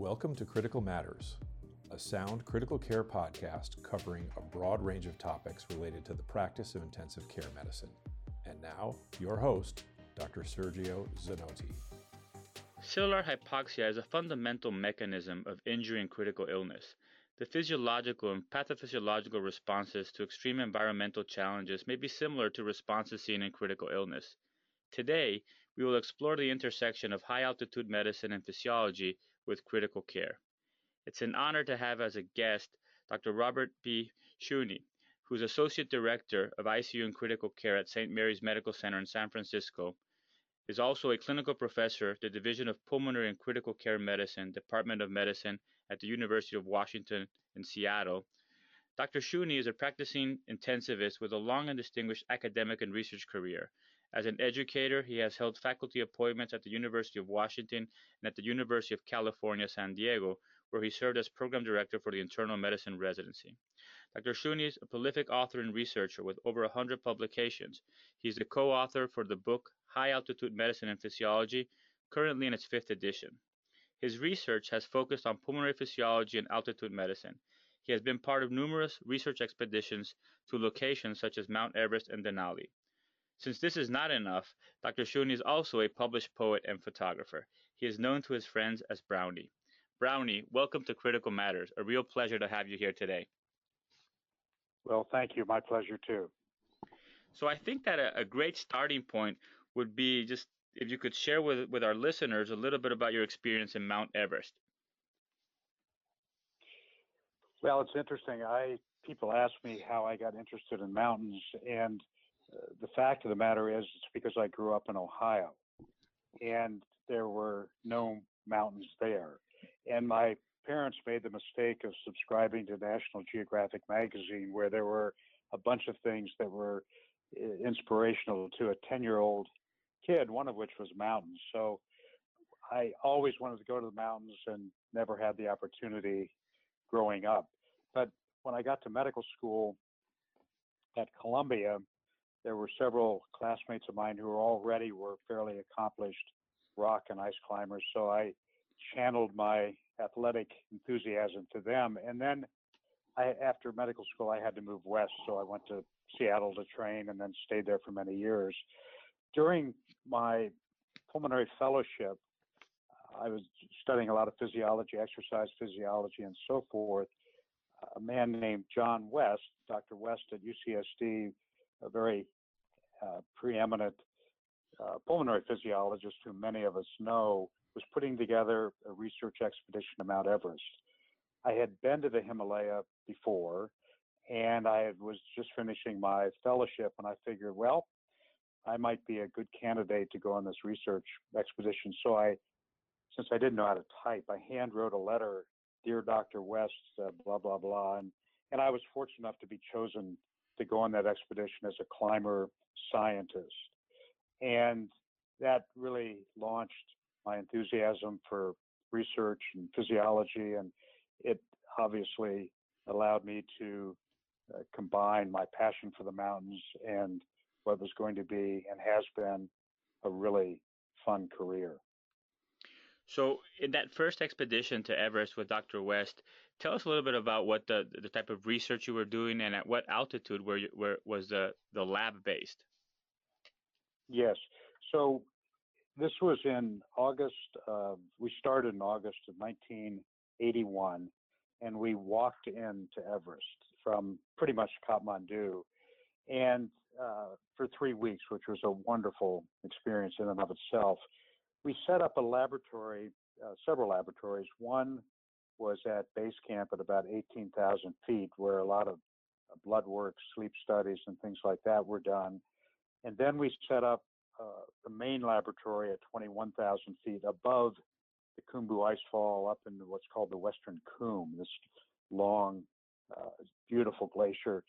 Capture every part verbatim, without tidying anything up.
Welcome to Critical Matters, a sound critical care podcast covering a broad range of topics related to the practice of intensive care medicine. And now, your host, Doctor Sergio Zanotti. Cellular hypoxia is a fundamental mechanism of injury and critical illness. The physiological and pathophysiological responses to extreme environmental challenges may be similar to responses seen in critical illness. Today, we will explore the intersection of high-altitude medicine and physiology with critical care. It's an honor to have as a guest Doctor Robert B. Schoene, who's Associate Director of I C U and Critical Care at Saint Mary's Medical Center in San Francisco, is also a clinical professor at the Division of Pulmonary and Critical Care Medicine, Department of Medicine at the University of Washington in Seattle. Doctor Schoene is a practicing intensivist with a long and distinguished academic and research career. As an educator, he has held faculty appointments at the University of Washington and at the University of California, San Diego, where he served as program director for the internal medicine residency. Doctor Schoene is a prolific author and researcher with over one hundred publications. He is the co-author for the book High Altitude Medicine and Physiology, currently in its fifth edition. His research has focused on pulmonary physiology and altitude medicine. He has been part of numerous research expeditions to locations such as Mount Everest and Denali. Since this is not enough, Doctor Schoene is also a published poet and photographer. He is known to his friends as Brownie. Brownie, welcome to Critical Matters. A real pleasure to have you here today. Well, thank you. My pleasure, too. So I think that a, a great starting point would be just if you could share with, with our listeners a little bit about your experience in Mount Everest. Well, it's interesting. I people ask me how I got interested in mountains, and Uh, the fact of the matter is it's because I grew up in Ohio and there were no mountains there. And my parents made the mistake of subscribing to National Geographic magazine, where there were a bunch of things that were uh, inspirational to a ten-year-old kid, one of which was mountains. So I always wanted to go to the mountains and never had the opportunity growing up. But when I got to medical school at Columbia, there were several classmates of mine who were already were fairly accomplished rock and ice climbers. So I channeled my athletic enthusiasm to them. And then I, after medical school, I had to move west. So I went to Seattle to train and then stayed there for many years. During my pulmonary fellowship, I was studying a lot of physiology, exercise physiology, and so forth. A man named John West, Doctor West at U C S D, a very uh, preeminent uh, pulmonary physiologist who many of us know, was putting together a research expedition to Mount Everest. I had been to the Himalaya before, and I was just finishing my fellowship, and I figured, well, I might be a good candidate to go on this research expedition. So I, since I didn't know how to type, I hand wrote a letter, Dear Doctor West, uh, blah, blah, blah, and, and I was fortunate enough to be chosen to go on that expedition as a climber scientist. And that really launched my enthusiasm for research and physiology. And it obviously allowed me to uh, combine my passion for the mountains and what was going to be and has been a really fun career. So in that first expedition to Everest with Doctor West, tell us a little bit about what the, the type of research you were doing and at what altitude were you, where was the, the lab based? Yes. So this was in August. Uh, we started in August of nineteen eighty-one, and we walked into Everest from pretty much Kathmandu and uh, for three weeks, which was a wonderful experience in and of itself. We set up a laboratory, uh, several laboratories. One was at base camp at about eighteen thousand feet, where a lot of blood work, sleep studies, and things like that were done. And then we set up uh, the main laboratory at twenty-one thousand feet above the Khumbu Icefall, up in what's called the Western Cwm, this long, uh, beautiful glacier.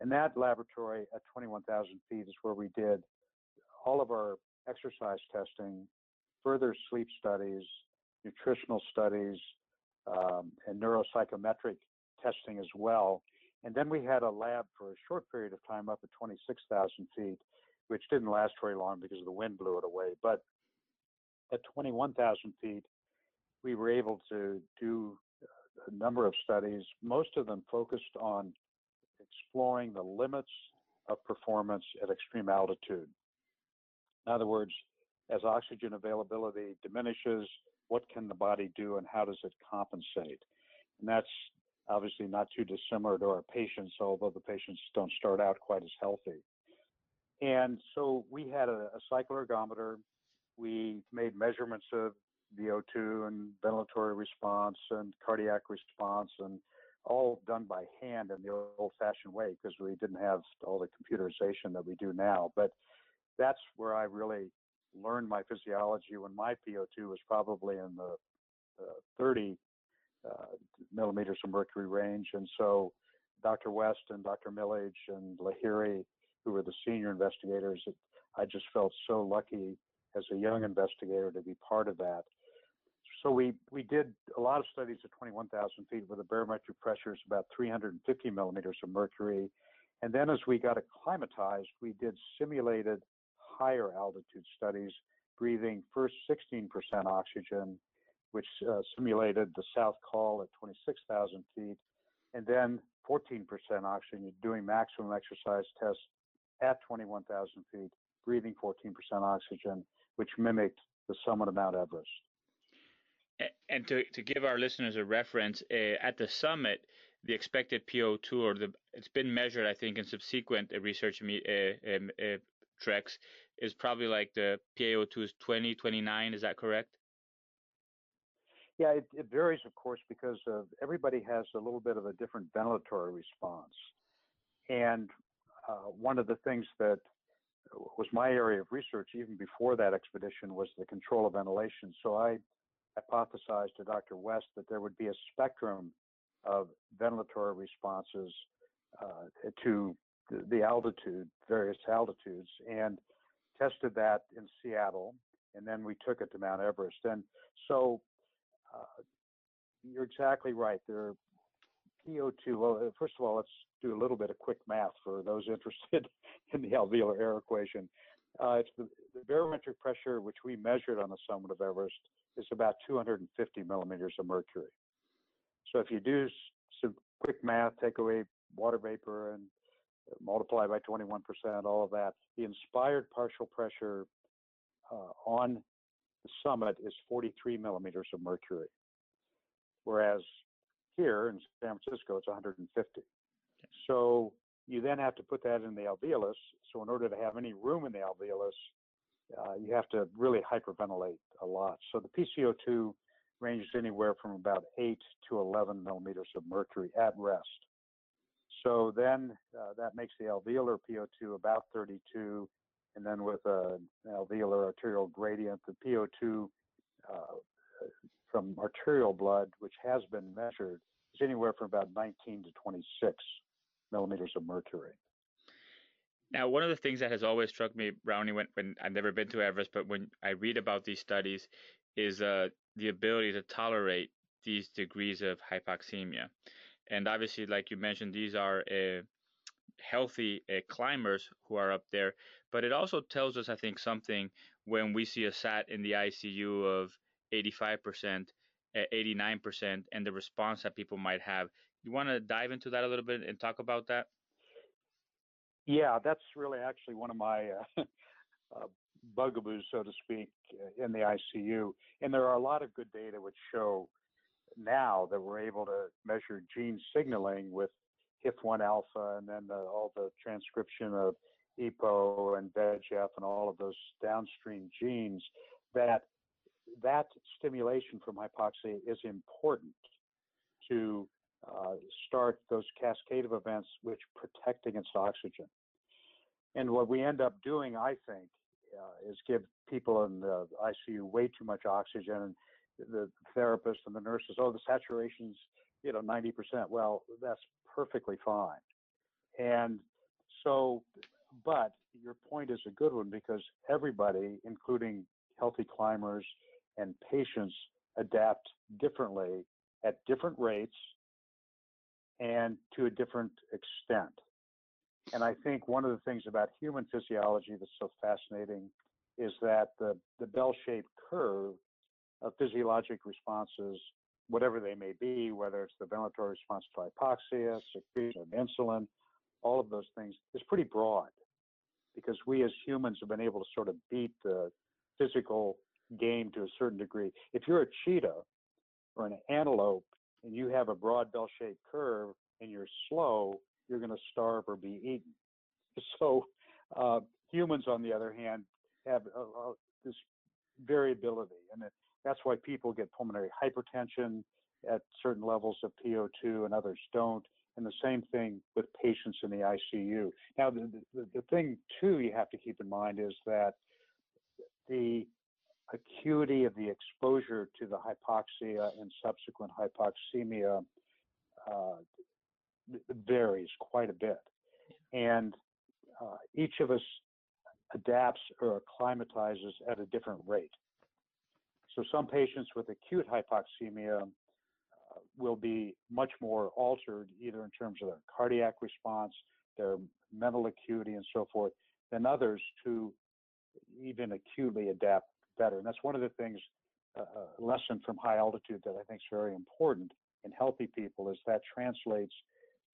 And that laboratory at twenty-one thousand feet is where we did all of our exercise testing, further sleep studies, nutritional studies, um, and neuropsychometric testing as well. And then we had a lab for a short period of time up at twenty-six thousand feet, which didn't last very long because the wind blew it away. But at twenty-one thousand feet, we were able to do a number of studies, most of them focused on exploring the limits of performance at extreme altitude. In other words, as oxygen availability diminishes, what can the body do and how does it compensate? And that's obviously not too dissimilar to our patients, although the patients don't start out quite as healthy. And so we had a, a cycloergometer. We made measurements of V O two and ventilatory response and cardiac response, and all done by hand in the old-fashioned way because we didn't have all the computerization that we do now. But that's where I really learned my physiology, when my P O two was probably in the uh, thirty uh, millimeters of mercury range. And so Doctor West and Doctor Millage and Lahiri, who were the senior investigators, I just felt so lucky as a young investigator to be part of that. So we, we did a lot of studies at twenty-one thousand feet where the barometric pressure is about three hundred fifty millimeters of mercury. And then as we got acclimatized, we did simulated higher altitude studies, breathing first sixteen percent oxygen, which uh, simulated the South Col at twenty-six thousand feet, and then fourteen percent oxygen, doing maximum exercise tests at twenty-one thousand feet, breathing fourteen percent oxygen, which mimicked the summit of Mount Everest. And to, to give our listeners a reference, uh, at the summit, the expected P O two, or the it's been measured, I think, in subsequent uh, research me, uh, um, uh, treks, is probably like the P A O two is twenty, twenty-nine. Is that correct? Yeah, it, it varies, of course, because uh, everybody has a little bit of a different ventilatory response. And uh, one of the things that was my area of research even before that expedition was the control of ventilation. So I hypothesized to Doctor West that there would be a spectrum of ventilatory responses uh, to the, the altitude, various altitudes, and tested that in Seattle, and then we took it to Mount Everest. And so uh, you're exactly right. There are P O two. Well, first of all, let's do a little bit of quick math for those interested in the alveolar air equation. Uh, it's the, the barometric pressure, which we measured on the summit of Everest, is about two hundred fifty millimeters of mercury. So if you do some quick math, take away water vapor and multiply by twenty-one percent, all of that, the inspired partial pressure uh, on the summit is forty-three millimeters of mercury, whereas here in San Francisco, it's one hundred fifty. Okay. So you then have to put that in the alveolus. So in order to have any room in the alveolus, uh, you have to really hyperventilate a lot. So the P C O two ranges anywhere from about eight to eleven millimeters of mercury at rest. So then uh, that makes the alveolar P O two about thirty-two, and then with an alveolar arterial gradient, the P O two uh, from arterial blood, which has been measured, is anywhere from about nineteen to twenty-six millimeters of mercury. Now, one of the things that has always struck me, Brownie, when, when I've never been to Everest, but when I read about these studies, is uh, the ability to tolerate these degrees of hypoxemia. And obviously, like you mentioned, these are uh, healthy uh, climbers who are up there. But it also tells us, I think, something when we see a S A T in the I C U of eighty-five percent, uh, eighty-nine percent, and the response that people might have. You want to dive into that a little bit and talk about that? Yeah, that's really actually one of my uh, uh, bugaboos, so to speak, in the I C U. And there are a lot of good data which show now that we're able to measure gene signaling with H I F one alpha and then the, all the transcription of E P O and V E G F and all of those downstream genes, that that stimulation from hypoxia is important to uh, start those cascade of events which protect against oxygen. And what we end up doing, I think, uh, is give people in the I C U way too much oxygen, and the therapist and the nurses, oh, the saturation's, you know, ninety percent. Well, that's perfectly fine. And so, but your point is a good one, because everybody, including healthy climbers and patients, adapt differently at different rates and to a different extent. And I think one of the things about human physiology that's so fascinating is that the, the bell-shaped curve uh, physiologic responses, whatever they may be, whether it's the ventilatory response to hypoxia, secretion of insulin, all of those things, is pretty broad, because we as humans have been able to sort of beat the physical game to a certain degree. If you're a cheetah or an antelope and you have a broad bell-shaped curve and you're slow, you're going to starve or be eaten. So uh, humans, on the other hand, have uh, uh, this variability, and it, that's why people get pulmonary hypertension at certain levels of P O two and others don't. And the same thing with patients in the I C U. Now, the, the, the thing, too, you have to keep in mind is that the acuity of the exposure to the hypoxia and subsequent hypoxemia uh, varies quite a bit. And uh, each of us adapts or acclimatizes at a different rate. So some patients with acute hypoxemia uh, will be much more altered, either in terms of their cardiac response, their mental acuity, and so forth, than others who even acutely adapt better. And that's one of the things, a uh, lesson from high altitude that I think is very important in healthy people, is that translates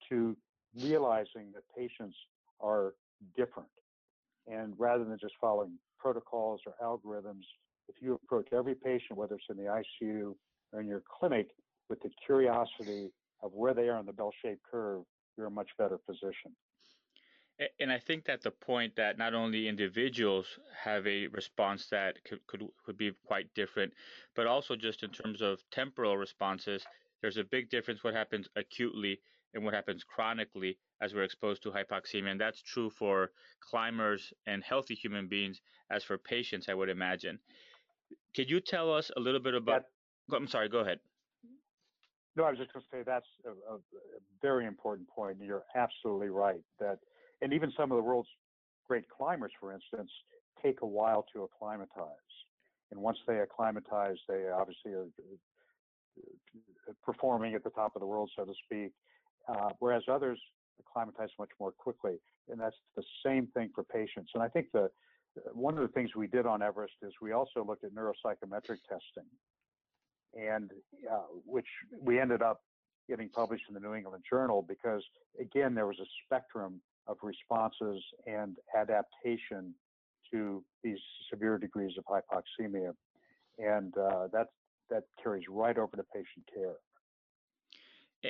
to realizing that patients are different. And rather than just following protocols or algorithms, if you approach every patient, whether it's in the I C U or in your clinic, with the curiosity of where they are on the bell-shaped curve, you're in a much better position. And I think that the point that not only individuals have a response that could, could, could be quite different, but also just in terms of temporal responses, there's a big difference what happens acutely and what happens chronically as we're exposed to hypoxemia. And that's true for climbers and healthy human beings as for patients, I would imagine. Could you tell us a little bit about that? I'm sorry, go ahead. No, I was just going to say that's a, a very important point. You're absolutely right. That, and even some of the world's great climbers, for instance, take a while to acclimatize. And once they acclimatize, they obviously are performing at the top of the world, so to speak, uh, whereas others acclimatize much more quickly. And that's the same thing for patients. And I think the one of the things we did on Everest is we also looked at neuropsychometric testing, and uh, which we ended up getting published in the New England Journal, because, again, there was a spectrum of responses and adaptation to these severe degrees of hypoxemia. And uh, that, that carries right over to patient care.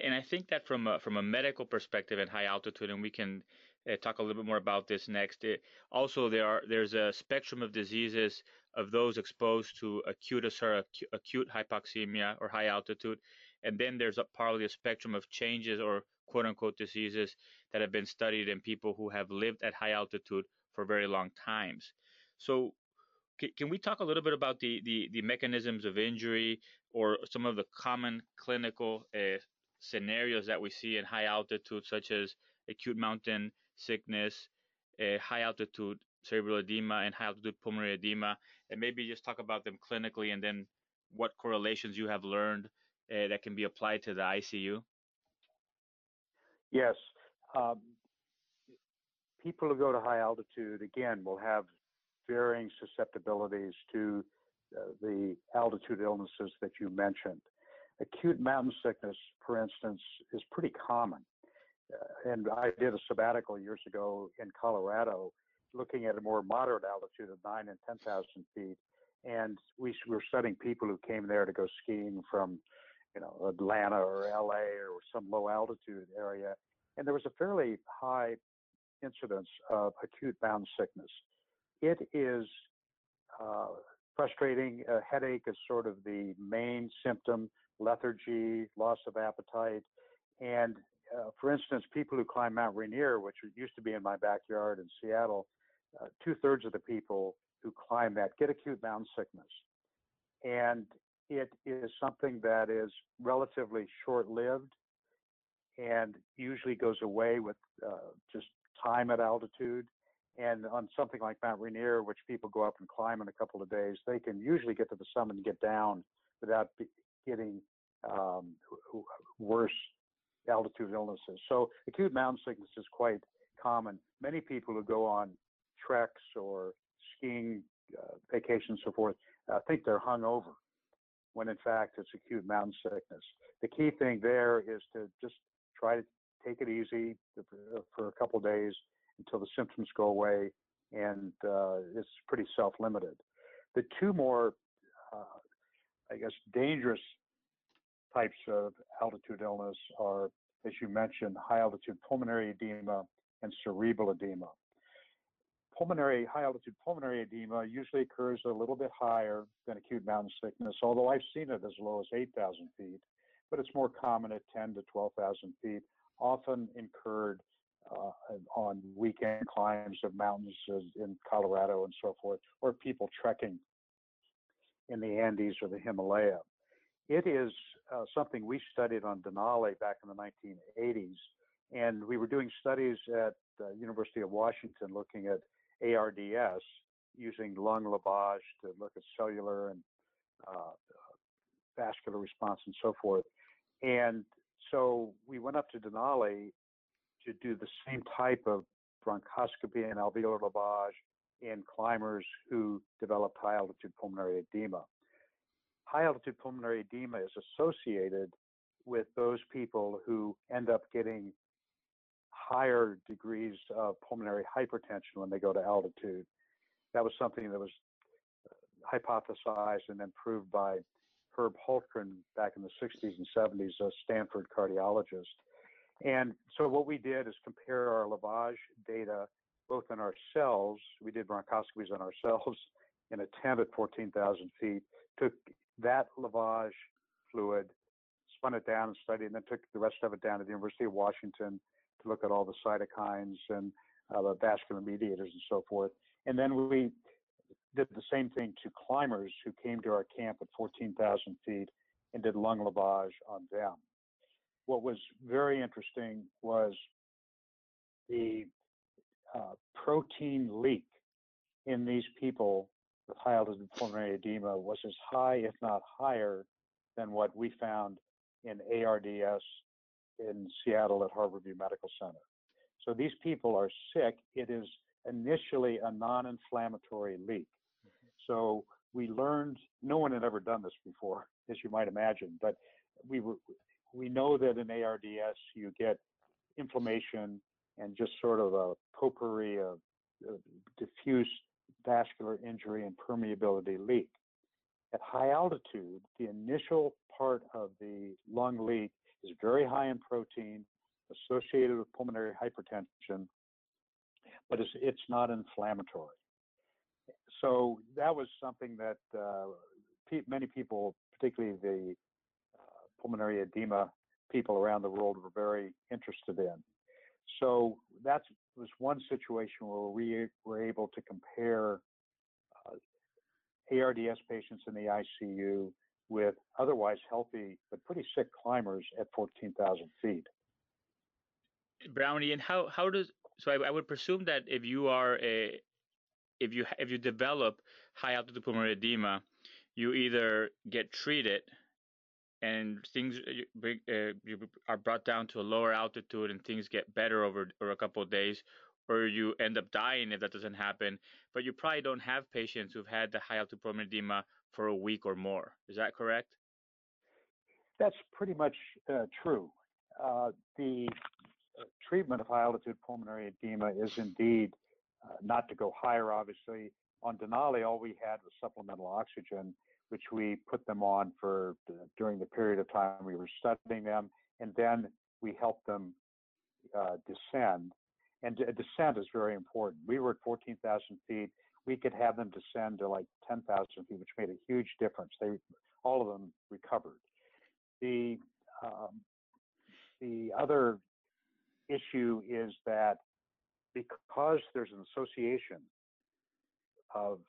And I think that from a, from a medical perspective at high altitude, and we can uh, talk a little bit more about this next, it, also there are there's a spectrum of diseases of those exposed to acute, sorry, acute, acute hypoxemia or high altitude. And then there's a, probably a spectrum of changes or quote-unquote diseases that have been studied in people who have lived at high altitude for very long times. So c- can we talk a little bit about the, the, the mechanisms of injury or some of the common clinical uh, scenarios that we see in high altitude, such as acute mountain sickness, uh, high altitude cerebral edema, and high altitude pulmonary edema, and maybe just talk about them clinically, and then what correlations you have learned uh, that can be applied to the I C U? Yes. Um, people who go to high altitude, again, will have varying susceptibilities to uh, the altitude illnesses that you mentioned. Acute mountain sickness, for instance, is pretty common. Uh, and I did a sabbatical years ago in Colorado looking at a more moderate altitude of nine and ten thousand feet. And we were studying people who came there to go skiing from, you know, Atlanta or L A or some low altitude area. And there was a fairly high incidence of acute mountain sickness. It is uh, frustrating. A headache is sort of the main symptom, lethargy, loss of appetite. And uh, for instance, people who climb Mount Rainier, which used to be in my backyard in Seattle, uh, two thirds of the people who climb that get acute mountain sickness. And it is something that is relatively short-lived and usually goes away with uh, just time at altitude. And on something like Mount Rainier, which people go up and climb in a couple of days, they can usually get to the summit and get down without getting um, worse altitude illnesses. So acute mountain sickness is quite common. Many people who go on treks or skiing uh, vacations and so forth uh, think they're hungover. when in fact it's acute mountain sickness. The key thing there is to just try to take it easy for a couple of days until the symptoms go away, and uh, it's pretty self-limited. The two more, uh, I guess, dangerous types of altitude illness are, as you mentioned, high-altitude pulmonary edema and cerebral edema. Pulmonary, high-altitude pulmonary edema usually occurs a little bit higher than acute mountain sickness, although I've seen it as low as eight thousand feet, but it's more common at ten to twelve thousand feet, often incurred uh, on weekend climbs of mountains in Colorado and so forth, or people trekking in the Andes or the Himalaya. It is uh, something we studied on Denali back in the nineteen eighties, and we were doing studies at the University of Washington looking at A R D S using lung lavage to look at cellular and uh, vascular response and so forth. And so we went up to Denali to do the same type of bronchoscopy and alveolar lavage in climbers who developed high-altitude pulmonary edema. High-altitude pulmonary edema is associated with those people who end up getting higher degrees of pulmonary hypertension when they go to altitude. That was something that was hypothesized and then proved by Herb Hultgren back in the sixties and seventies, a Stanford cardiologist. And so what we did is compare our lavage data both in ourselves, we did bronchoscopies on ourselves in a tent at fourteen thousand feet, took that lavage fluid, spun it down and studied, and then took the rest of it down to the University of Washington to look at all the cytokines and uh, the vascular mediators and so forth. And then we did the same thing to climbers who came to our camp at fourteen thousand feet and did lung lavage on them. What was very interesting was the uh, protein leak in these people with high altitude pulmonary edema was as high, if not higher, than what we found in A R D S in Seattle at Harborview Medical Center. So these people are sick. It is initially a non-inflammatory leak. So we learned, no one had ever done this before, as you might imagine, but we were, we know that in A R D S you get inflammation and just sort of a potpourri of diffuse vascular injury and permeability leak. At high altitude, the initial part of the lung leak is very high in protein associated with pulmonary hypertension, but it's, it's not inflammatory. So that was something that uh, pe many people, particularly the uh, pulmonary edema people around the world, were very interested in. So that was one situation where we were able to compare uh, A R D S patients in the I C U with otherwise healthy but pretty sick climbers at fourteen thousand feet. Brownie, and how how does so I, I would presume that if you are a if you if you develop high altitude pulmonary edema, you either get treated and things uh, you are brought down to a lower altitude and things get better over or a couple of days, or you end up dying if that doesn't happen. But you probably don't have patients who've had the high altitude pulmonary edema for a week or more. Is that correct? That's pretty much uh, true. Uh, the treatment of high altitude pulmonary edema is indeed uh, not to go higher, obviously. On Denali, all we had was supplemental oxygen, which we put them on for uh, during the period of time we were studying them, and then we helped them uh, descend. And descent is very important. We were at fourteen thousand feet. We could have them descend to like ten thousand feet, which made a huge difference. They, all of them recovered. The, um, the other issue is that because there's an association of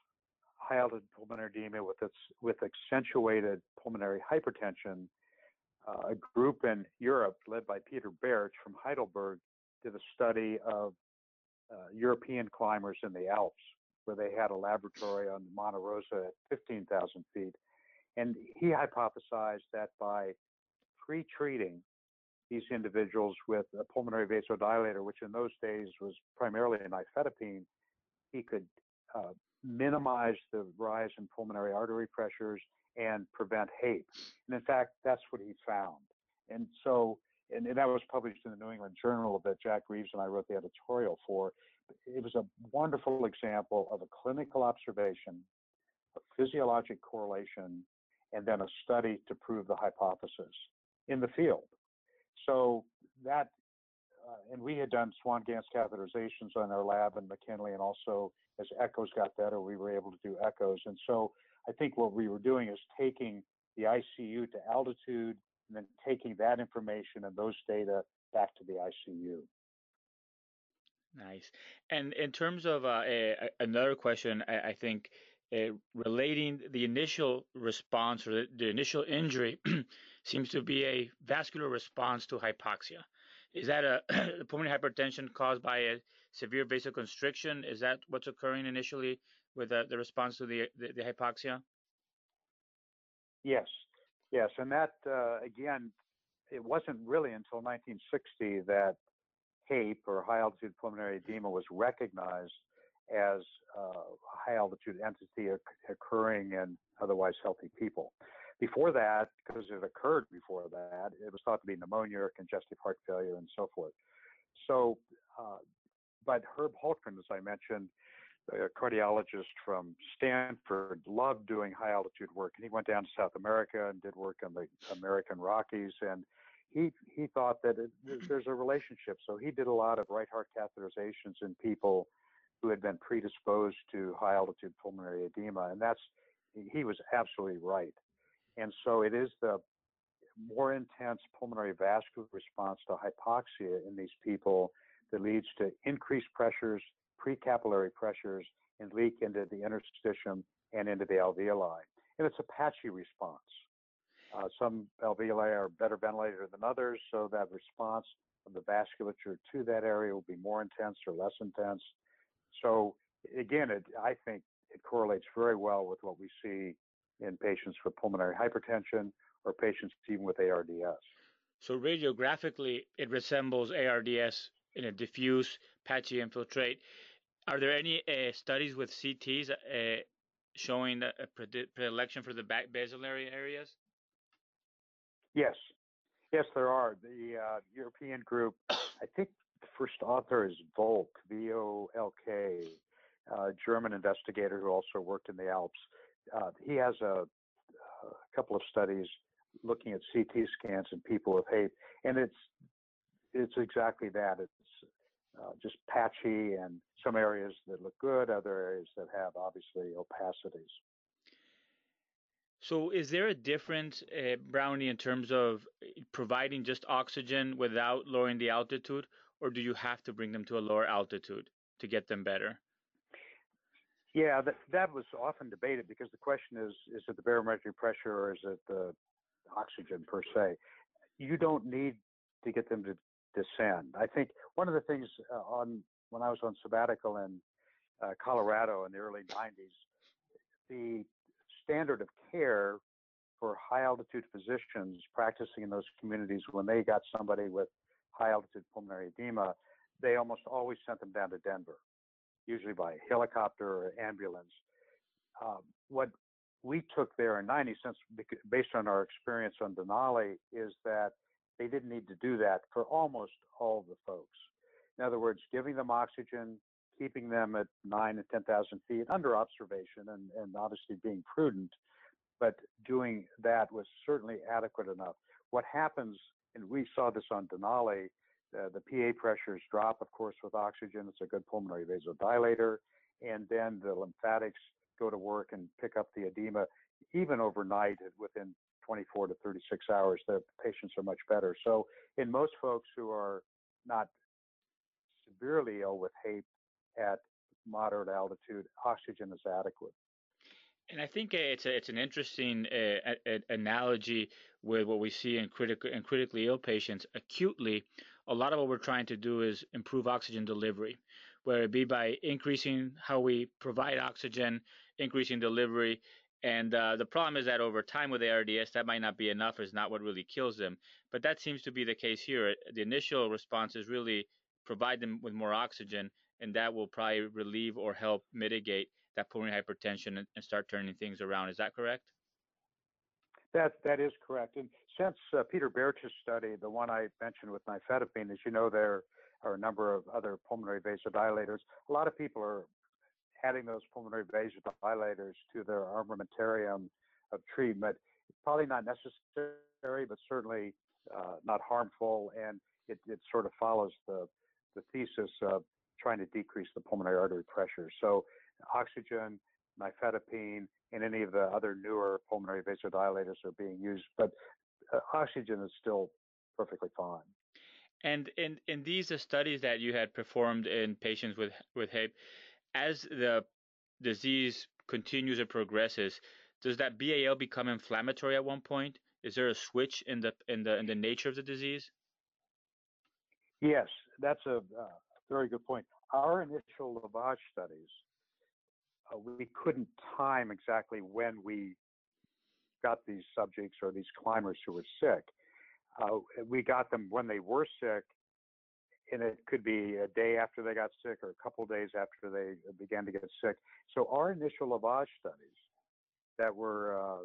high altitude pulmonary edema with, its, with accentuated pulmonary hypertension, uh, a group in Europe led by Peter Bärtsch from Heidelberg did a study of uh, European climbers in the Alps, where they had a laboratory on Monte Rosa at fifteen thousand feet. And he hypothesized that by pre-treating these individuals with a pulmonary vasodilator, which in those days was primarily nifedipine, he could uh, minimize the rise in pulmonary artery pressures and prevent H A P E. And in fact, that's what he found. And so, and, and that was published in the New England Journal that Jack Reeves and I wrote the editorial for. It was a wonderful example of a clinical observation, a physiologic correlation, and then a study to prove the hypothesis in the field. So that, uh, and we had done Swan-Ganz catheterizations on our lab in McKinley, and also as echoes got better, we were able to do echoes. And so I think what we were doing is taking the I C U to altitude and then taking that information and those data back to the I C U. Nice. And in terms of uh, a, another question, I, I think uh, relating the initial response or the, the initial injury seems to be a vascular response to hypoxia. Is that a pulmonary hypertension caused by a severe vasoconstriction? Is that what's occurring initially with uh, the response to the, the, the hypoxia? Yes. Yes. And that, uh, again, it wasn't really until nineteen sixty that H A P E, or high-altitude pulmonary edema, was recognized as uh, a high-altitude entity occurring in otherwise healthy people. Before that, because it occurred before that, it was thought to be pneumonia or congestive heart failure and so forth. So, uh, but Herb Hultgren, as I mentioned, a cardiologist from Stanford, loved doing high-altitude work, and he went down to South America and did work in the American Rockies, and He he thought that it, there's a relationship, so he did a lot of right heart catheterizations in people who had been predisposed to high-altitude pulmonary edema, and that's he was absolutely right. And so it is the more intense pulmonary vascular response to hypoxia in these people that leads to increased pressures, precapillary pressures, and leak into the interstitium and into the alveoli, and it's a patchy response. Uh, some alveoli are better ventilated than others, so that response of the vasculature to that area will be more intense or less intense. So again, it, I think it correlates very well with what we see in patients with pulmonary hypertension or patients even with A R D S. So radiographically, it resembles A R D S in a diffuse, patchy infiltrate. Are there any uh, studies with C Ts uh, showing a predilection for the back basilar areas? Yes. Yes, there are. The uh, European group, I think the first author is Volk, V O L K, uh, German investigator who also worked in the Alps. Uh, he has a, a couple of studies looking at C T scans in people with H A P E, and it's it's exactly that. It's uh, just patchy, and some areas that look good, other areas that have, obviously, opacities. So is there a difference, uh, Brownie, in terms of providing just oxygen without lowering the altitude, or do you have to bring them to a lower altitude to get them better? Yeah, that, that was often debated because the question is, is it the barometric pressure or is it the oxygen per se? You don't need to get them to descend. I think one of the things uh, on when I was on sabbatical in uh, Colorado in the early nineties, the standard of care for high-altitude physicians practicing in those communities when they got somebody with high-altitude pulmonary edema, they almost always sent them down to Denver, usually by helicopter or ambulance. Um, what we took there in ninety, since based on our experience on Denali, is that they didn't need to do that for almost all the folks. In other words, giving them oxygen, keeping them at nine and ten thousand feet under observation and, and obviously being prudent, but doing that was certainly adequate enough. What happens, and we saw this on Denali, uh, the P A pressures drop, of course, with oxygen. It's a good pulmonary vasodilator. And then the lymphatics go to work and pick up the edema, even overnight within twenty-four to thirty-six hours, the patients are much better. So in most folks who are not severely ill with H A P E, at moderate altitude, oxygen is adequate. And I think it's a, it's an interesting uh, a, a analogy with what we see in critical in critically ill patients. Acutely, a lot of what we're trying to do is improve oxygen delivery, whether it be by increasing how we provide oxygen, increasing delivery. And uh, the problem is that over time with A R D S, that might not be enough. It's not what really kills them. But that seems to be the case here. The initial response is really provide them with more oxygen and that will probably relieve or help mitigate that pulmonary hypertension and, and start turning things around. Is that correct? That that is correct. And since uh, Peter Bärtsch's study, the one I mentioned with nifedipine, as you know, there are a number of other pulmonary vasodilators. A lot of people are adding those pulmonary vasodilators to their armamentarium of treatment. It's probably not necessary, but certainly uh, not harmful. And it, it sort of follows the the thesis of trying to decrease the pulmonary artery pressure. So oxygen, nifedipine, and any of the other newer pulmonary vasodilators are being used, but uh, oxygen is still perfectly fine. And in, in these studies that you had performed in patients with, with H I P, as the disease continues or progresses, does that B A L become inflammatory at one point? Is there a switch in the in the in the nature of the disease? Yes, that's a uh, very good point. Our initial lavage studies, Uh, we couldn't time exactly when we got these subjects or these climbers who were sick. Uh, we got them when they were sick, and it could be a day after they got sick or a couple of days after they began to get sick. So our initial lavage studies that were uh,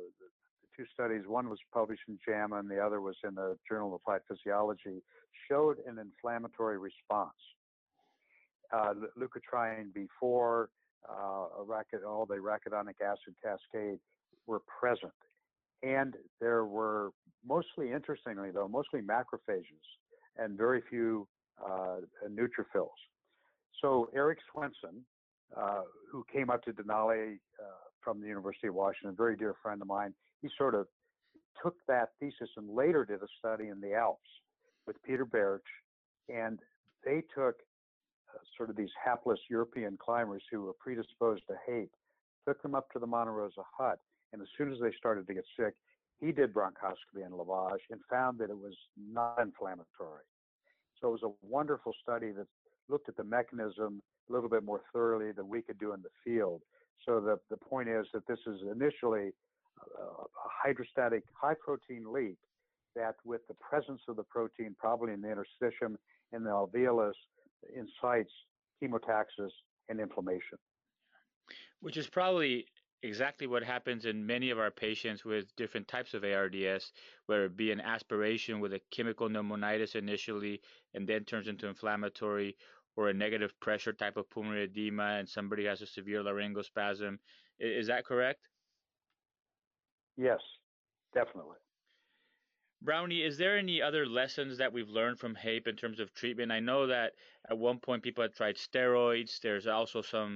two studies, one was published in JAMA and the other was in the Journal of Applied Physiology, showed an inflammatory response. Uh, leukotriene before, Uh, all the arachidonic acid cascade were present. And there were mostly, interestingly though, mostly macrophages and very few uh, neutrophils. So Eric Swenson, uh, who came up to Denali uh, from the University of Washington, a very dear friend of mine, he sort of took that thesis and later did a study in the Alps with Peter Bärtsch, and they took Uh, sort of these hapless European climbers who were predisposed to H I P, took them up to the Monte Rosa hut, and as soon as they started to get sick, he did bronchoscopy and lavage and found that it was not inflammatory. So it was a wonderful study that looked at the mechanism a little bit more thoroughly than we could do in the field. So the, the point is that this is initially a, a hydrostatic high protein leak that, with the presence of the protein probably in the interstitium and the alveolus, incites chemotaxis and inflammation, which is probably exactly what happens in many of our patients with different types of A R D S, whether it be an aspiration with a chemical pneumonitis initially and then turns into inflammatory, or a negative pressure type of pulmonary edema and somebody has a severe laryngospasm. Is that correct? Yes, definitely. Brownie, is there any other lessons that we've learned from H I P in terms of treatment? I know that at one point people had tried steroids. There's also some,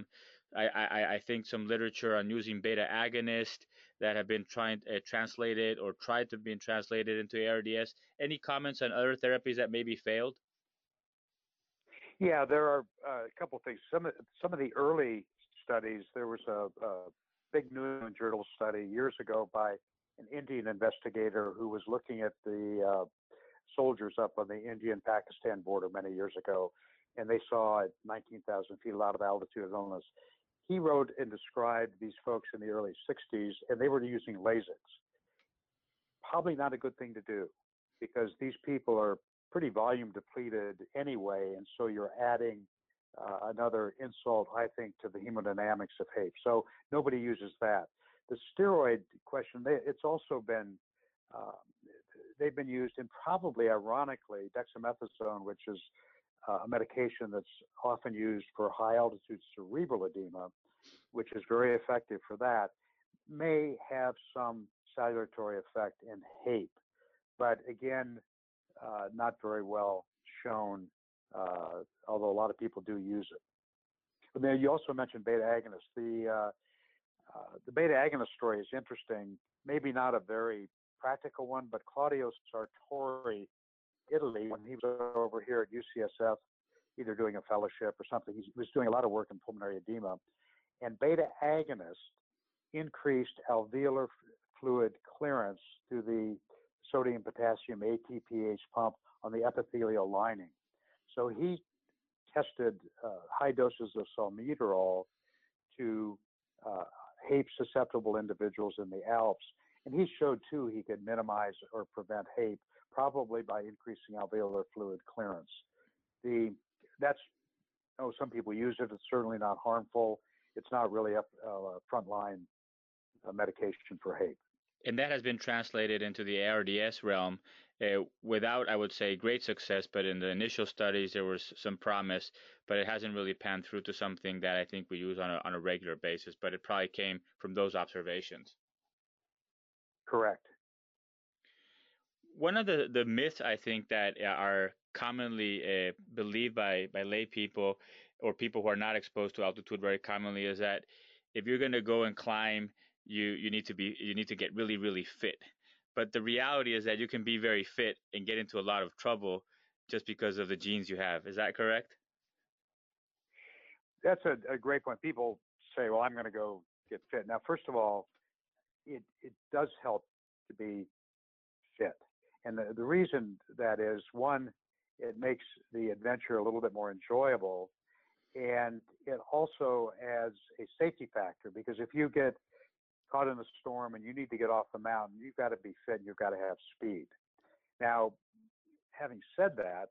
I, I, I think, some literature on using beta agonists that have been trying uh, translated or tried to be translated into A R D S. Any comments on other therapies that maybe failed? Yeah, there are uh, a couple of things. Some of, some of the early studies, there was a, a big New England Journal study years ago by an Indian investigator who was looking at the uh, soldiers up on the Indian-Pakistan border many years ago, and they saw at nineteen thousand feet a lot of altitude illness. He wrote and described these folks in the early sixties, and they were using Lasix. Probably not a good thing to do, because these people are pretty volume depleted anyway, and so you're adding uh, another insult, I think, to the hemodynamics of H I P. So nobody uses that. The steroid question, they, it's also been, uh, they've been used in, probably ironically, dexamethasone, which is uh, a medication that's often used for high altitude cerebral edema, which is very effective for that, may have some salutary effect in H A P E, but again, uh, not very well shown, uh, although a lot of people do use it. And then you also mentioned beta agonists. The uh, Uh, the beta agonist story is interesting, maybe not a very practical one, but Claudio Sartori, Italy, when he was over here at U C S F, either doing a fellowship or something, he was doing a lot of work in pulmonary edema, and beta agonists increased alveolar fluid clearance through the sodium potassium A T Pase pump on the epithelial lining. So he tested uh, high doses of salmeterol to uh, H A P E susceptible individuals in the Alps. And he showed too he could minimize or prevent H A P E, probably by increasing alveolar fluid clearance. The, that's oh, some people use it. It's certainly not harmful. It's not really a, a frontline medication for H A P E. And that has been translated into the A R D S realm uh, without, I would say, great success. But in the initial studies, there was some promise, but it hasn't really panned through to something that I think we use on a, on a regular basis. But it probably came from those observations. Correct. One of the, the myths, I think, that are commonly uh, believed by, by lay people or people who are not exposed to altitude very commonly is that if you're going to go and climb, you you need to be you need to get really really fit. But the reality is that you can be very fit and get into a lot of trouble just because of the genes you have. Is that correct? That's a, a great point. People say, well, I'm going to go get fit. Now, first of all, it it does help to be fit, and the, the reason that is, one, it makes the adventure a little bit more enjoyable, and it also adds a safety factor, because if you get caught in a storm and you need to get off the mountain, you've got to be fit and you've got to have speed. Now, having said that,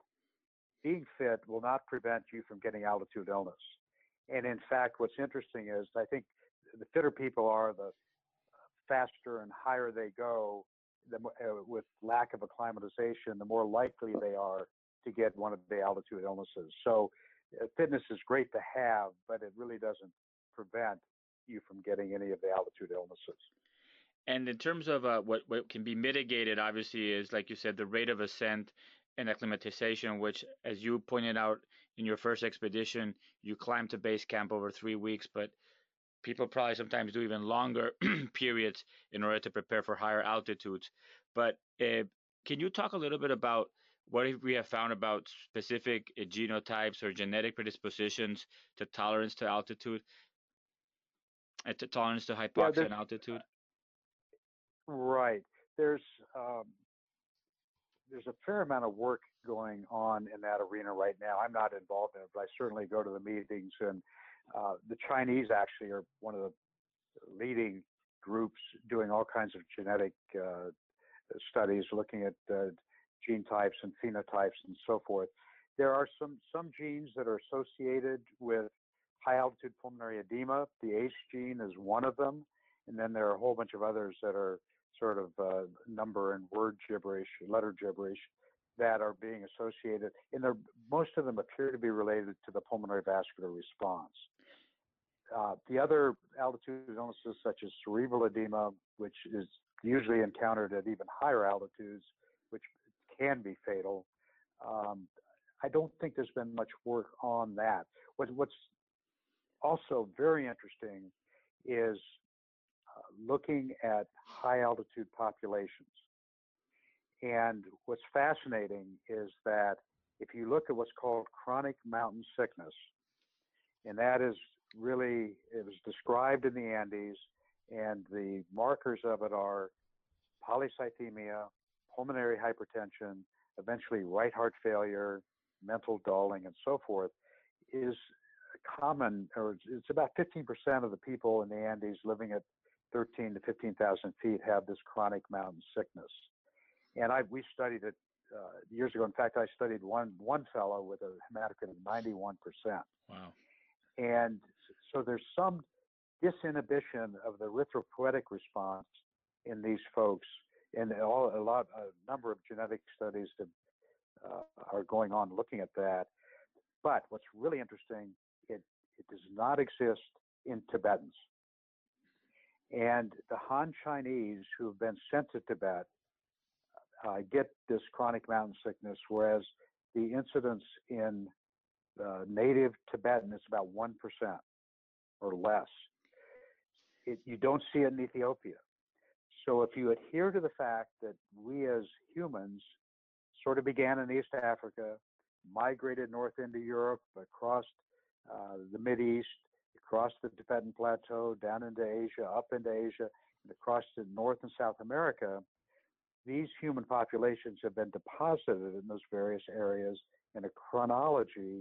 being fit will not prevent you from getting altitude illness. And in fact, what's interesting is I think the fitter people are, the faster and higher they go, the, uh, with lack of acclimatization, the more likely they are to get one of the altitude illnesses. So uh, fitness is great to have, but it really doesn't prevent you from getting any of the altitude illnesses. And in terms of uh, what, what can be mitigated, obviously, is, like you said, the rate of ascent and acclimatization, which, as you pointed out in your first expedition, you climbed to base camp over three weeks, but people probably sometimes do even longer periods in order to prepare for higher altitudes. But uh, can you talk a little bit about what we have found about specific uh, genotypes or genetic predispositions to tolerance to altitude? At the tolerance to hypoxia yeah, and altitude? Right. There's um, there's a fair amount of work going on in that arena right now. I'm not involved in it, but I certainly go to the meetings. And uh, the Chinese actually are one of the leading groups doing all kinds of genetic uh, studies, looking at uh, gene types and phenotypes and so forth. There are some some genes that are associated with high-altitude pulmonary edema. The H gene is one of them. And then there are a whole bunch of others that are sort of uh, number and word gibberish, letter gibberish, that are being associated. And most of them appear to be related to the pulmonary vascular response. Uh, the other altitude illnesses, such as cerebral edema, which is usually encountered at even higher altitudes, which can be fatal, um, I don't think there's been much work on that. What, what's also very interesting is uh, looking at high altitude populations. And what's fascinating is that if you look at what's called chronic mountain sickness, and that is really, it was described in the Andes, and the markers of it are polycythemia, pulmonary hypertension, eventually right heart failure, mental dulling, and so forth, is common, or it's about fifteen percent of the people in the Andes living at thirteen to fifteen thousand feet have this chronic mountain sickness. And I we studied it uh, years ago. In fact, I studied one one fellow with a hematocrit of ninety-one percent. Wow. And so there's some disinhibition of the erythropoietic response in these folks, and all, a lot a number of genetic studies to, uh, are going on looking at that. But what's really interesting, It, it does not exist in Tibetans. And the Han Chinese who have been sent to Tibet uh, get this chronic mountain sickness, whereas the incidence in uh, native Tibetan is about one percent or less. It, you don't see it in Ethiopia. So if you adhere to the fact that we as humans sort of began in East Africa, migrated north into Europe, across Uh, the Mideast, across the Tibetan Plateau, down into Asia, up into Asia, and across to North and South America, these human populations have been deposited in those various areas in a chronology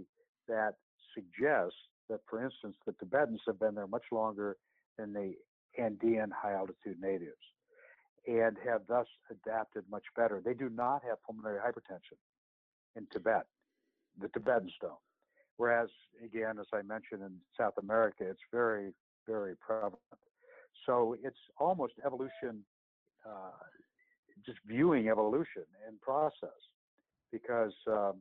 that suggests that, for instance, the Tibetans have been there much longer than the Andean high-altitude natives and have thus adapted much better. They do not have pulmonary hypertension in Tibet. The Tibetans don't. Whereas, again, as I mentioned, in South America, it's very, very prevalent. So it's almost evolution, uh, just viewing evolution in process, because um,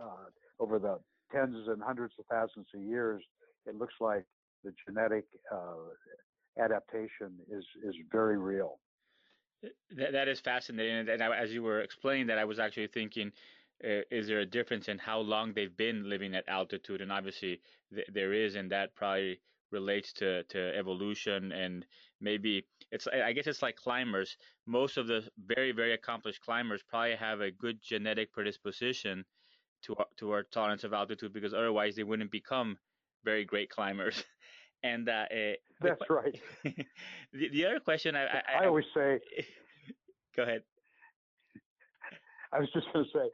uh, over the tens and hundreds of thousands of years, it looks like the genetic uh, adaptation is, is very real. That, that is fascinating. And I, as you were explaining that, I was actually thinking, uh, is there a difference in how long they've been living at altitude? And obviously th there is, and that probably relates to, to evolution. And maybe it's, I guess it's like climbers. Most of the very, very accomplished climbers probably have a good genetic predisposition to, to our tolerance of altitude, because otherwise they wouldn't become very great climbers. And uh, that's the, right. the, the other question I, I, I always I, say, go ahead. I was just going to say,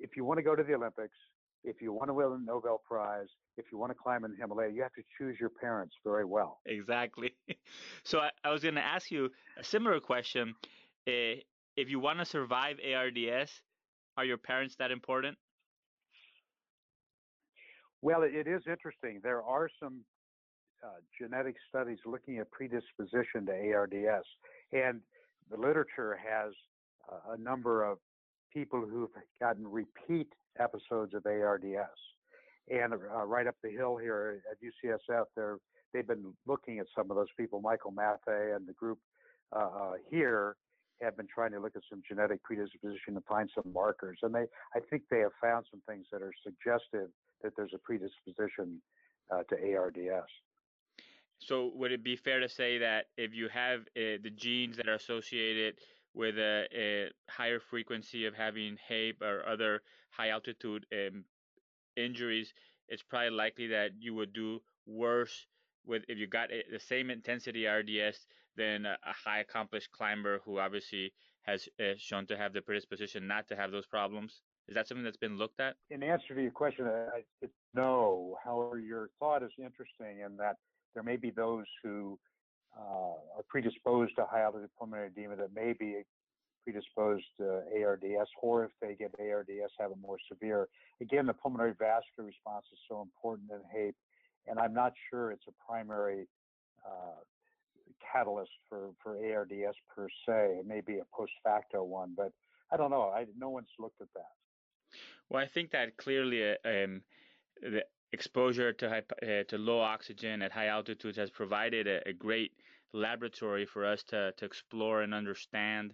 if you want to go to the Olympics, if you want to win a Nobel Prize, if you want to climb in the Himalaya, you have to choose your parents very well. Exactly. So I, I was going to ask you a similar question. Uh, if you want to survive A R D S, are your parents that important? Well, it, it is interesting. There are some Uh, genetic studies looking at predisposition to A R D S, and the literature has uh, a number of people who've gotten repeat episodes of A R D S. And uh, right up the hill here at U C S F, they're, they've been looking at some of those people. Michael Mathey and the group uh, uh, here have been trying to look at some genetic predisposition and find some markers. And they, I think they have found some things that are suggestive that there's a predisposition uh, to A R D S. So would it be fair to say that if you have uh, the genes that are associated with a, a higher frequency of having H A P E or other high altitude um, injuries, it's probably likely that you would do worse with if you got a, the same intensity R D S than a, a high accomplished climber who obviously has uh, shown to have the predisposition not to have those problems? Is that something that's been looked at? In answer to your question, I, it's no. However, your thought is interesting in that there may be those who uh, are predisposed to high altitude pulmonary edema that may be predisposed to A R D S, or if they get A R D S, have a more severe. Again, the pulmonary vascular response is so important in H A P E, and I'm not sure it's a primary uh, catalyst for, for A R D S per se. It may be a post facto one, but I don't know. I, no one's looked at that. Well, I think that clearly uh, um, the exposure to, uh, to low oxygen at high altitudes has provided a, a great laboratory for us to, to explore and understand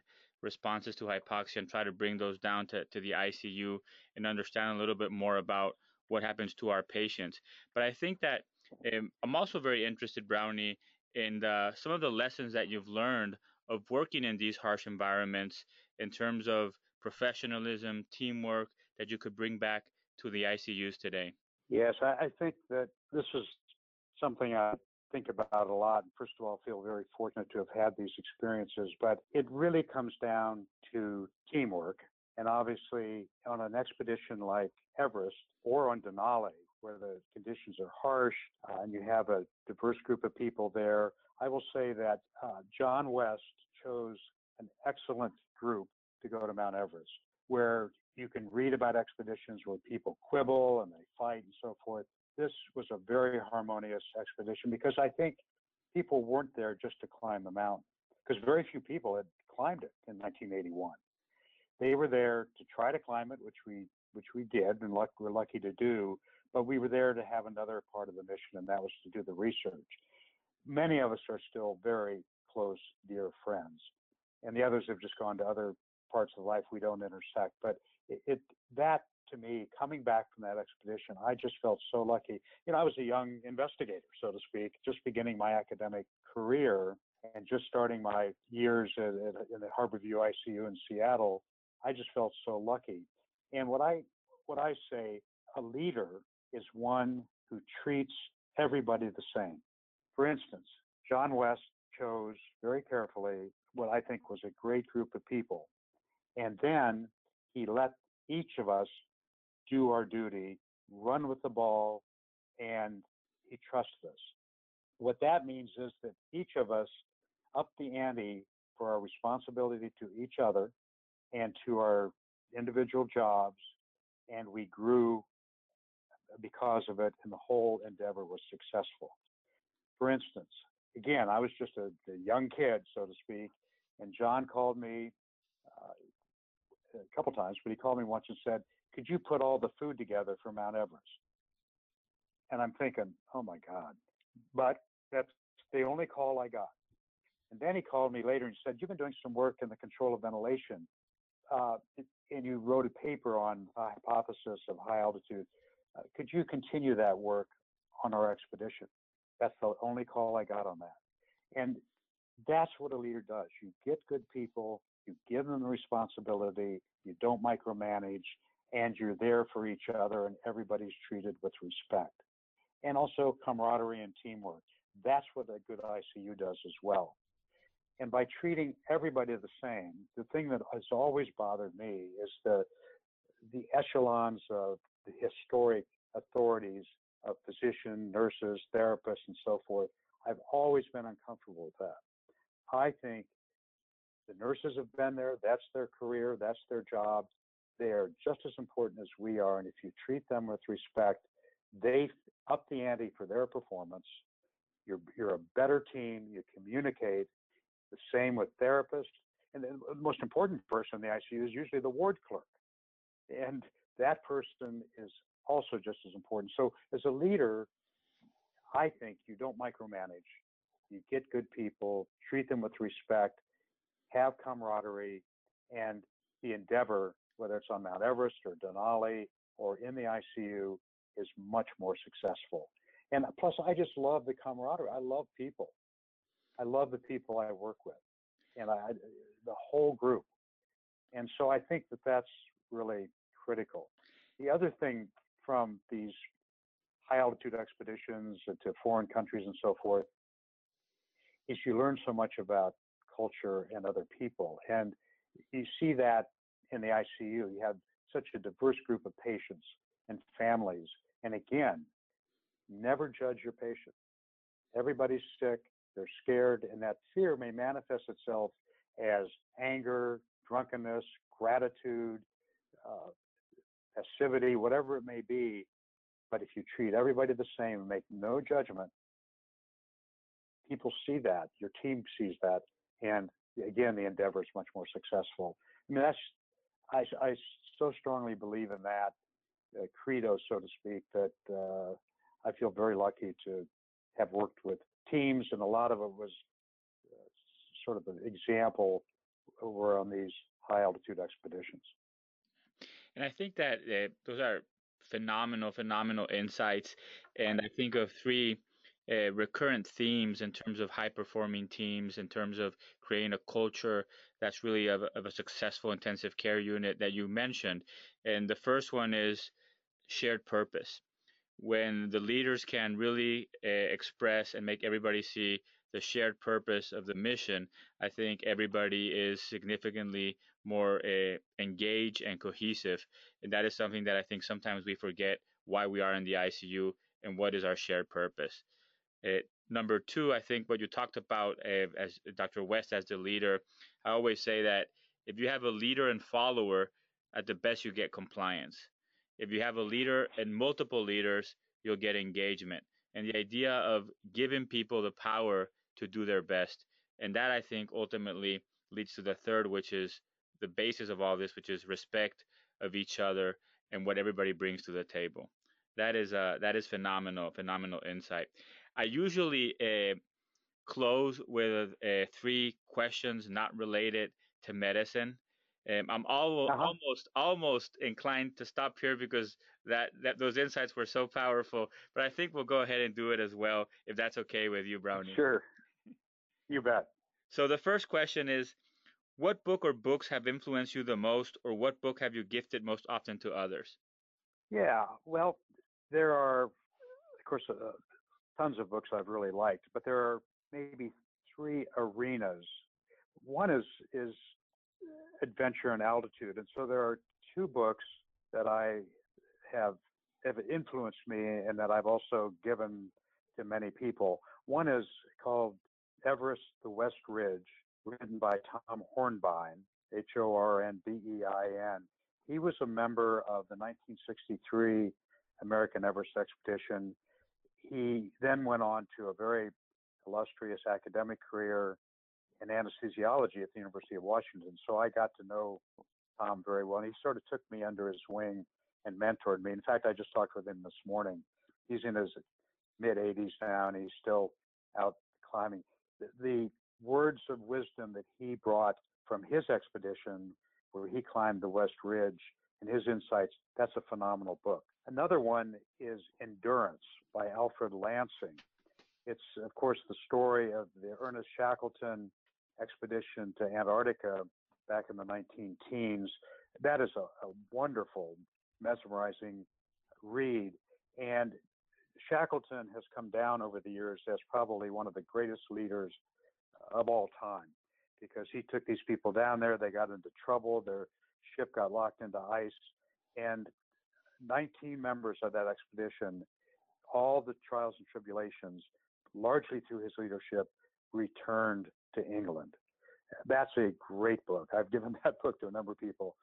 responses to hypoxia and try to bring those down to, to the I C U and understand a little bit more about what happens to our patients. But I think that um, I'm also very interested, Brownie, in the, some of the lessons that you've learned of working in these harsh environments in terms of professionalism, teamwork, that you could bring back to the I C Us today. Yes, I think that this is something I think about a lot. First of all, I feel very fortunate to have had these experiences, but it really comes down to teamwork. And obviously, on an expedition like Everest or on Denali, where the conditions are harsh uh, and you have a diverse group of people there, I will say that uh, John West chose an excellent group to go to Mount Everest, where you can read about expeditions where people quibble and they fight and so forth. This was a very harmonious expedition because I think people weren't there just to climb the mountain, because very few people had climbed it in nineteen eighty-one. They were there to try to climb it, which we which we did and luck, we're lucky to do, but we were there to have another part of the mission, and that was to do the research. Many of us are still very close, dear friends, and the others have just gone to other parts of life we don't intersect, but It, it that to me, coming back from that expedition, I just felt so lucky. You know, I was a young investigator, so to speak, just beginning my academic career and just starting my years at, at, in the Harborview I C U in Seattle. I just felt so lucky. And what I what I say, a leader is one who treats everybody the same. For instance, John West chose very carefully what I think was a great group of people, and then he let each of us do our duty, run with the ball, and he trusted us. What that means is that each of us upped the ante for our responsibility to each other and to our individual jobs, and we grew because of it, and the whole endeavor was successful. For instance, again, I was just a, a young kid, so to speak, and John called me uh, a couple times, but he called me once and said, could you put all the food together for Mount Everest? And I'm thinking, oh my God, but that's the only call I got. And then he called me later and said, you've been doing some work in the control of ventilation, uh, and you wrote a paper on the hypothesis of high altitude. Uh, could you continue that work on our expedition? That's the only call I got on that. And that's what a leader does. You get good people, you give them the responsibility, you don't micromanage, and you're there for each other, and everybody's treated with respect. And also camaraderie and teamwork. That's what a good I C U does as well. And by treating everybody the same, the thing that has always bothered me is the, the echelons of the historic authorities of physicians, nurses, therapists, and so forth. I've always been uncomfortable with that. I think the nurses have been there. That's their career. That's their job. They are just as important as we are. And if you treat them with respect, they up the ante for their performance. You're, you're a better team. You communicate. The same with therapists. And the most important person in the I C U is usually the ward clerk. And that person is also just as important. So as a leader, I think you don't micromanage. You get good people, treat them with respect, have camaraderie, and the endeavor, whether it's on Mount Everest or Denali or in the I C U, is much more successful. And plus, I just love the camaraderie. I love people. I love the people I work with, and I, the whole group. And so I think that that's really critical. The other thing from these high-altitude expeditions to foreign countries and so forth is you learn so much about culture and other people. And you see that in the I C U. You have such a diverse group of patients and families. And again, never judge your patient. Everybody's sick. They're scared, and that fear may manifest itself as anger, drunkenness, gratitude, uh, passivity, whatever it may be. But if you treat everybody the same and make no judgment, people see that, your team sees that, and again, the endeavor is much more successful. I mean, that's, I, I so strongly believe in that uh, credo, so to speak, that uh, I feel very lucky to have worked with teams, and a lot of it was uh, sort of an example over on these high altitude expeditions. And I think that uh, those are phenomenal, phenomenal insights. And I think of three uh, recurrent themes in terms of high performing teams, in terms of creating a culture that's really of, of a successful intensive care unit that you mentioned. And the first one is shared purpose. When the leaders can really uh, express and make everybody see the shared purpose of the mission, I think everybody is significantly more uh, engaged and cohesive. And that is something that I think sometimes we forget why we are in the I C U and what is our shared purpose. Uh, number two, I think what you talked about uh, as Doctor West as the leader, I always say that if you have a leader and follower, at the best you get compliance. If you have a leader and multiple leaders, you'll get engagement. And the idea of giving people the power to do their best. And that, I think, ultimately leads to the third, which is the basis of all this, which is respect of each other and what everybody brings to the table. That is uh, that is phenomenal, phenomenal insight. I usually uh, close with uh, three questions not related to medicine. Um, I'm all, uh-huh. almost almost inclined to stop here because that, that those insights were so powerful. But I think we'll go ahead and do it as well, if that's okay with you, Brownie. Sure. You bet. So the first question is, what book or books have influenced you the most, or what book have you gifted most often to others? Yeah, well, there are, of course, uh, tons of books I've really liked, but there are maybe three arenas. One is is adventure and altitude. And so there are two books that I have, have influenced me and that I've also given to many people. One is called Everest, the West Ridge, written by Tom Hornbein, H O R N B E I N. He was a member of the nineteen sixty-three American Everest expedition. He then went on to a very illustrious academic career in anesthesiology at the University of Washington. So I got to know Tom very well. And he sort of took me under his wing and mentored me. In fact, I just talked with him this morning. He's in his mid eighties now, and he's still out climbing. The, the words of wisdom that he brought from his expedition, where he climbed the West Ridge, and his insights, that's a phenomenal book. Another one is Endurance by Alfred Lansing. It's, of course, the story of the Ernest Shackleton expedition to Antarctica back in the nineteen teens. That is a, a wonderful, mesmerizing read. And Shackleton has come down over the years as probably one of the greatest leaders of all time, because he took these people down there. They got into trouble. Their ship got locked into ice. And nineteen members of that expedition, all the trials and tribulations, largely through his leadership, returned to England. That's a great book. I've given that book to a number of people.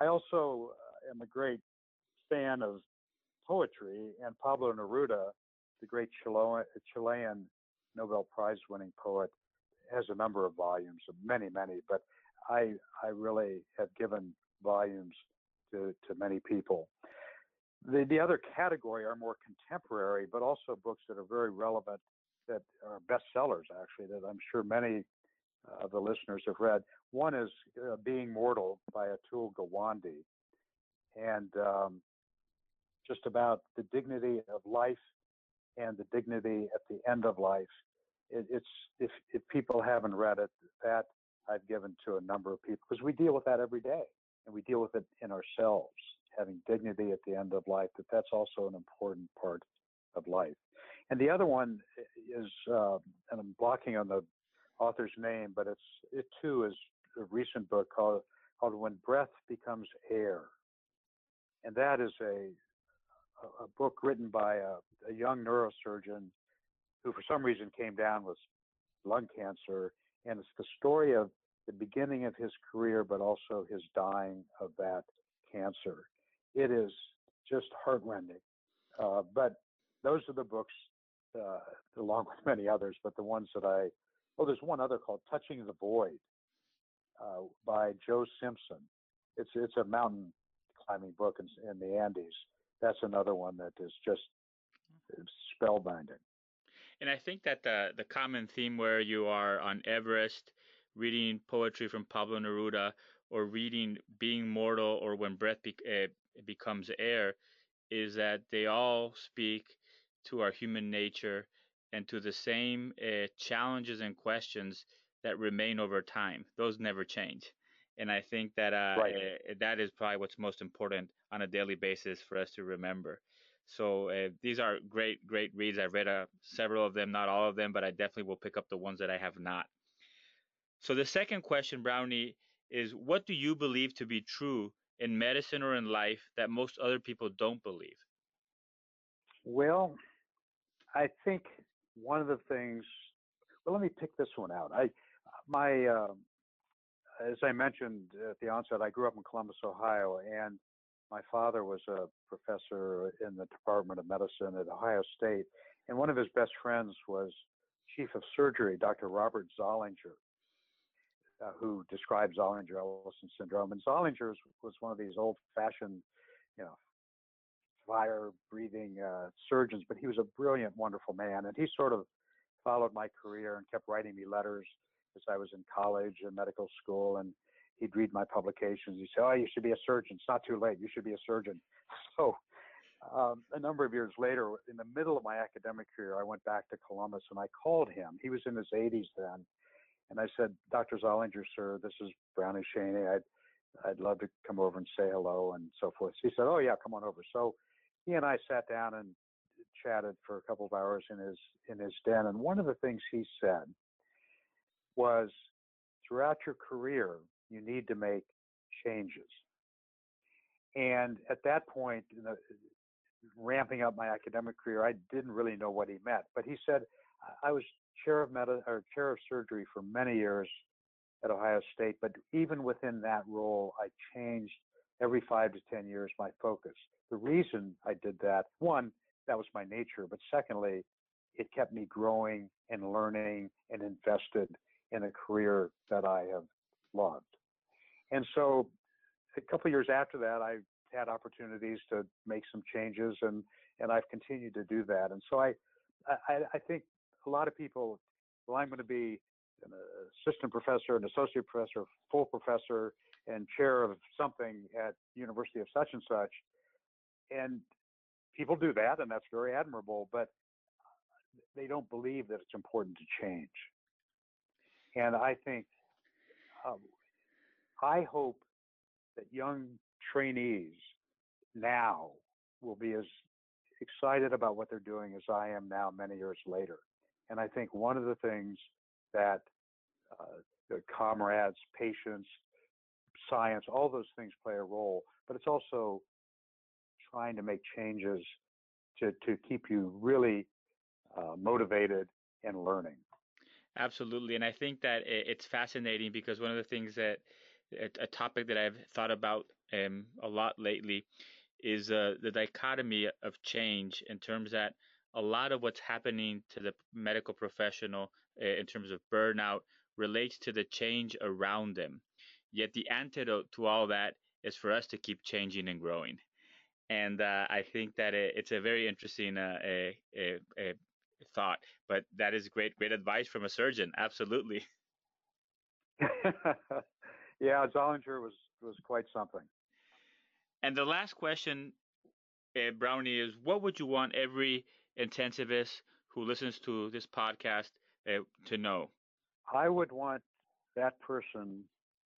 I also am a great fan of poetry, and Pablo Neruda, the great Chilean Nobel Prize winning poet, has a number of volumes, many, many, but I I really have given volumes to, to many people. The, the other category are more contemporary, but also books that are very relevant, that are bestsellers, actually, that I'm sure many of the listeners have read. One is uh, Being Mortal by Atul Gawande, and um, just about the dignity of life and the dignity at the end of life. It, it's if, if people haven't read it, that I've given to a number of people, because we deal with that every day, and we deal with it in ourselves, having dignity at the end of life, that that's also an important part of life. And the other one is, uh, and I'm blocking on the author's name, but it's it too is a recent book called, called When Breath Becomes Air. And that is a a book written by a, a young neurosurgeon who for some reason came down with lung cancer. And it's the story of the beginning of his career, but also his dying of that cancer. It is just heartrending. Uh, but those are the books, uh, along with many others, but the ones that I, oh, there's one other called Touching the Void uh, by Joe Simpson. It's, it's a mountain climbing book in, in the Andes. That's another one that is just spellbinding. And I think that the the common theme, where you are on Everest reading poetry from Pablo Neruda, or reading Being Mortal or When Breath Be- uh, Becomes Air, is that they all speak to our human nature and to the same uh, challenges and questions that remain over time. Those never change. And I think that uh, right. uh, that is probably what's most important on a daily basis for us to remember. So uh, these are great, great reads. I've read uh, several of them, not all of them, but I definitely will pick up the ones that I have not. So the second question, Brownie, is what do you believe to be true in medicine or in life that most other people don't believe? Well, I think one of the things, well, let me pick this one out. I, my, uh, As I mentioned at the onset, I grew up in Columbus, Ohio, and my father was a professor in the Department of Medicine at Ohio State. And one of his best friends was Chief of Surgery, Doctor Robert Zollinger, uh, who described Zollinger-Ellison syndrome. And Zollinger was one of these old-fashioned, you know, fire-breathing uh, surgeons, but he was a brilliant, wonderful man. And he sort of followed my career and kept writing me letters as I was in college and medical school, and he'd read my publications. He'd say, oh, you should be a surgeon. It's not too late. You should be a surgeon. So um, a number of years later, in the middle of my academic career, I went back to Columbus, and I called him. He was in his eighties then. And I said, Doctor Zollinger, sir, this is Brownie Schoene. I'd, I'd love to come over and say hello and so forth. He said, oh, yeah, come on over. So he and I sat down and chatted for a couple of hours in his in his den. And one of the things he said was, throughout your career, you need to make changes. And at that point, you know, ramping up my academic career, I didn't really know what he meant. But he said, I was chair of med- or chair of surgery for many years at Ohio State, but even within that role, I changed every five to ten years, my focus. The reason I did that, one, that was my nature, but secondly, it kept me growing and learning and invested in a career that I have loved. And so a couple of years after that, I had opportunities to make some changes, and, and I've continued to do that. And so I, I, I think a lot of people, well, I'm going to be an assistant professor, an associate professor, full professor, and chair of something at University of such and such. And people do that, and that's very admirable, but they don't believe that it's important to change. And I think, um, I hope that young trainees now will be as excited about what they're doing as I am now many years later. And I think one of the things that uh, the comrades, patients, science, all those things play a role, but it's also trying to make changes to, to keep you really uh, motivated and learning. Absolutely. And I think that it's fascinating because one of the things that a topic that I've thought about um, a lot lately is uh, the dichotomy of change, in terms that a lot of what's happening to the medical professional uh, in terms of burnout relates to the change around them. Yet the antidote to all that is for us to keep changing and growing. And uh, I think that it's a very interesting uh, a, a, a thought, but that is great, great advice from a surgeon. Absolutely. Yeah, Zollinger was, was quite something. And the last question, uh, Brownie, is what would you want every intensivist who listens to this podcast uh, to know? I would want that person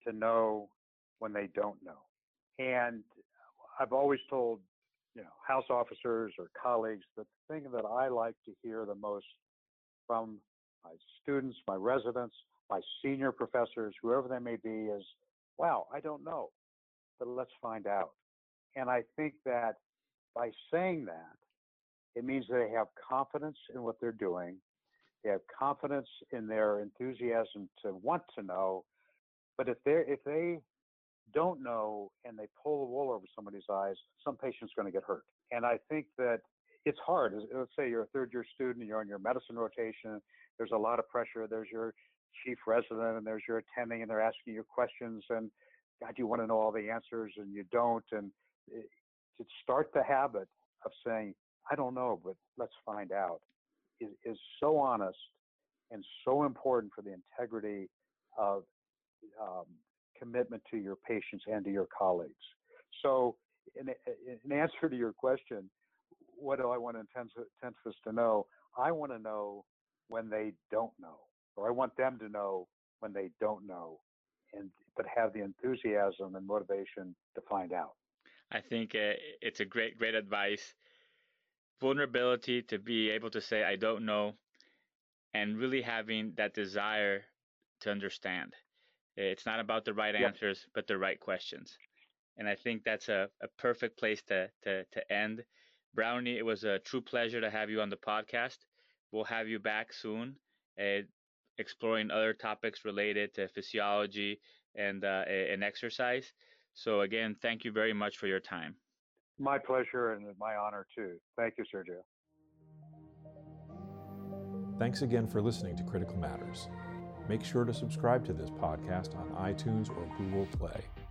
to know when they don't know. And I've always told, you know, house officers or colleagues, the thing that I like to hear the most from my students, my residents, my senior professors, whoever they may be, is, wow, I don't know, but let's find out. And I think that by saying that, it means they have confidence in what they're doing. They have confidence in their enthusiasm to want to know. But if they if they don't know and they pull the wool over somebody's eyes, some patient's going to get hurt. And I think that it's hard. Let's say you're a third-year student and you're on your medicine rotation. There's a lot of pressure. There's your chief resident and there's your attending, and they're asking you questions, and God, you want to know all the answers and you don't. And it, to start the habit of saying, I don't know, but let's find out, is, is so honest and so important for the integrity of um, commitment to your patients and to your colleagues. So in, in answer to your question, what do I want intensivists to know? I want to know when they don't know. Or I want them to know when they don't know, and but have the enthusiasm and motivation to find out. I think uh, it's a great, great advice. Vulnerability to be able to say, I don't know, and really having that desire to understand. It's not about the right yep. answers, but the right questions. And I think that's a, a perfect place to, to, to end. Brownie, it was a true pleasure to have you on the podcast. We'll have you back soon. Uh, exploring other topics related to physiology and uh, and exercise. So again, thank you very much for your time. My pleasure, and my honor too. Thank you, Sergio. Thanks again for listening to Critical Matters. Make sure to subscribe to this podcast on iTunes or Google Play.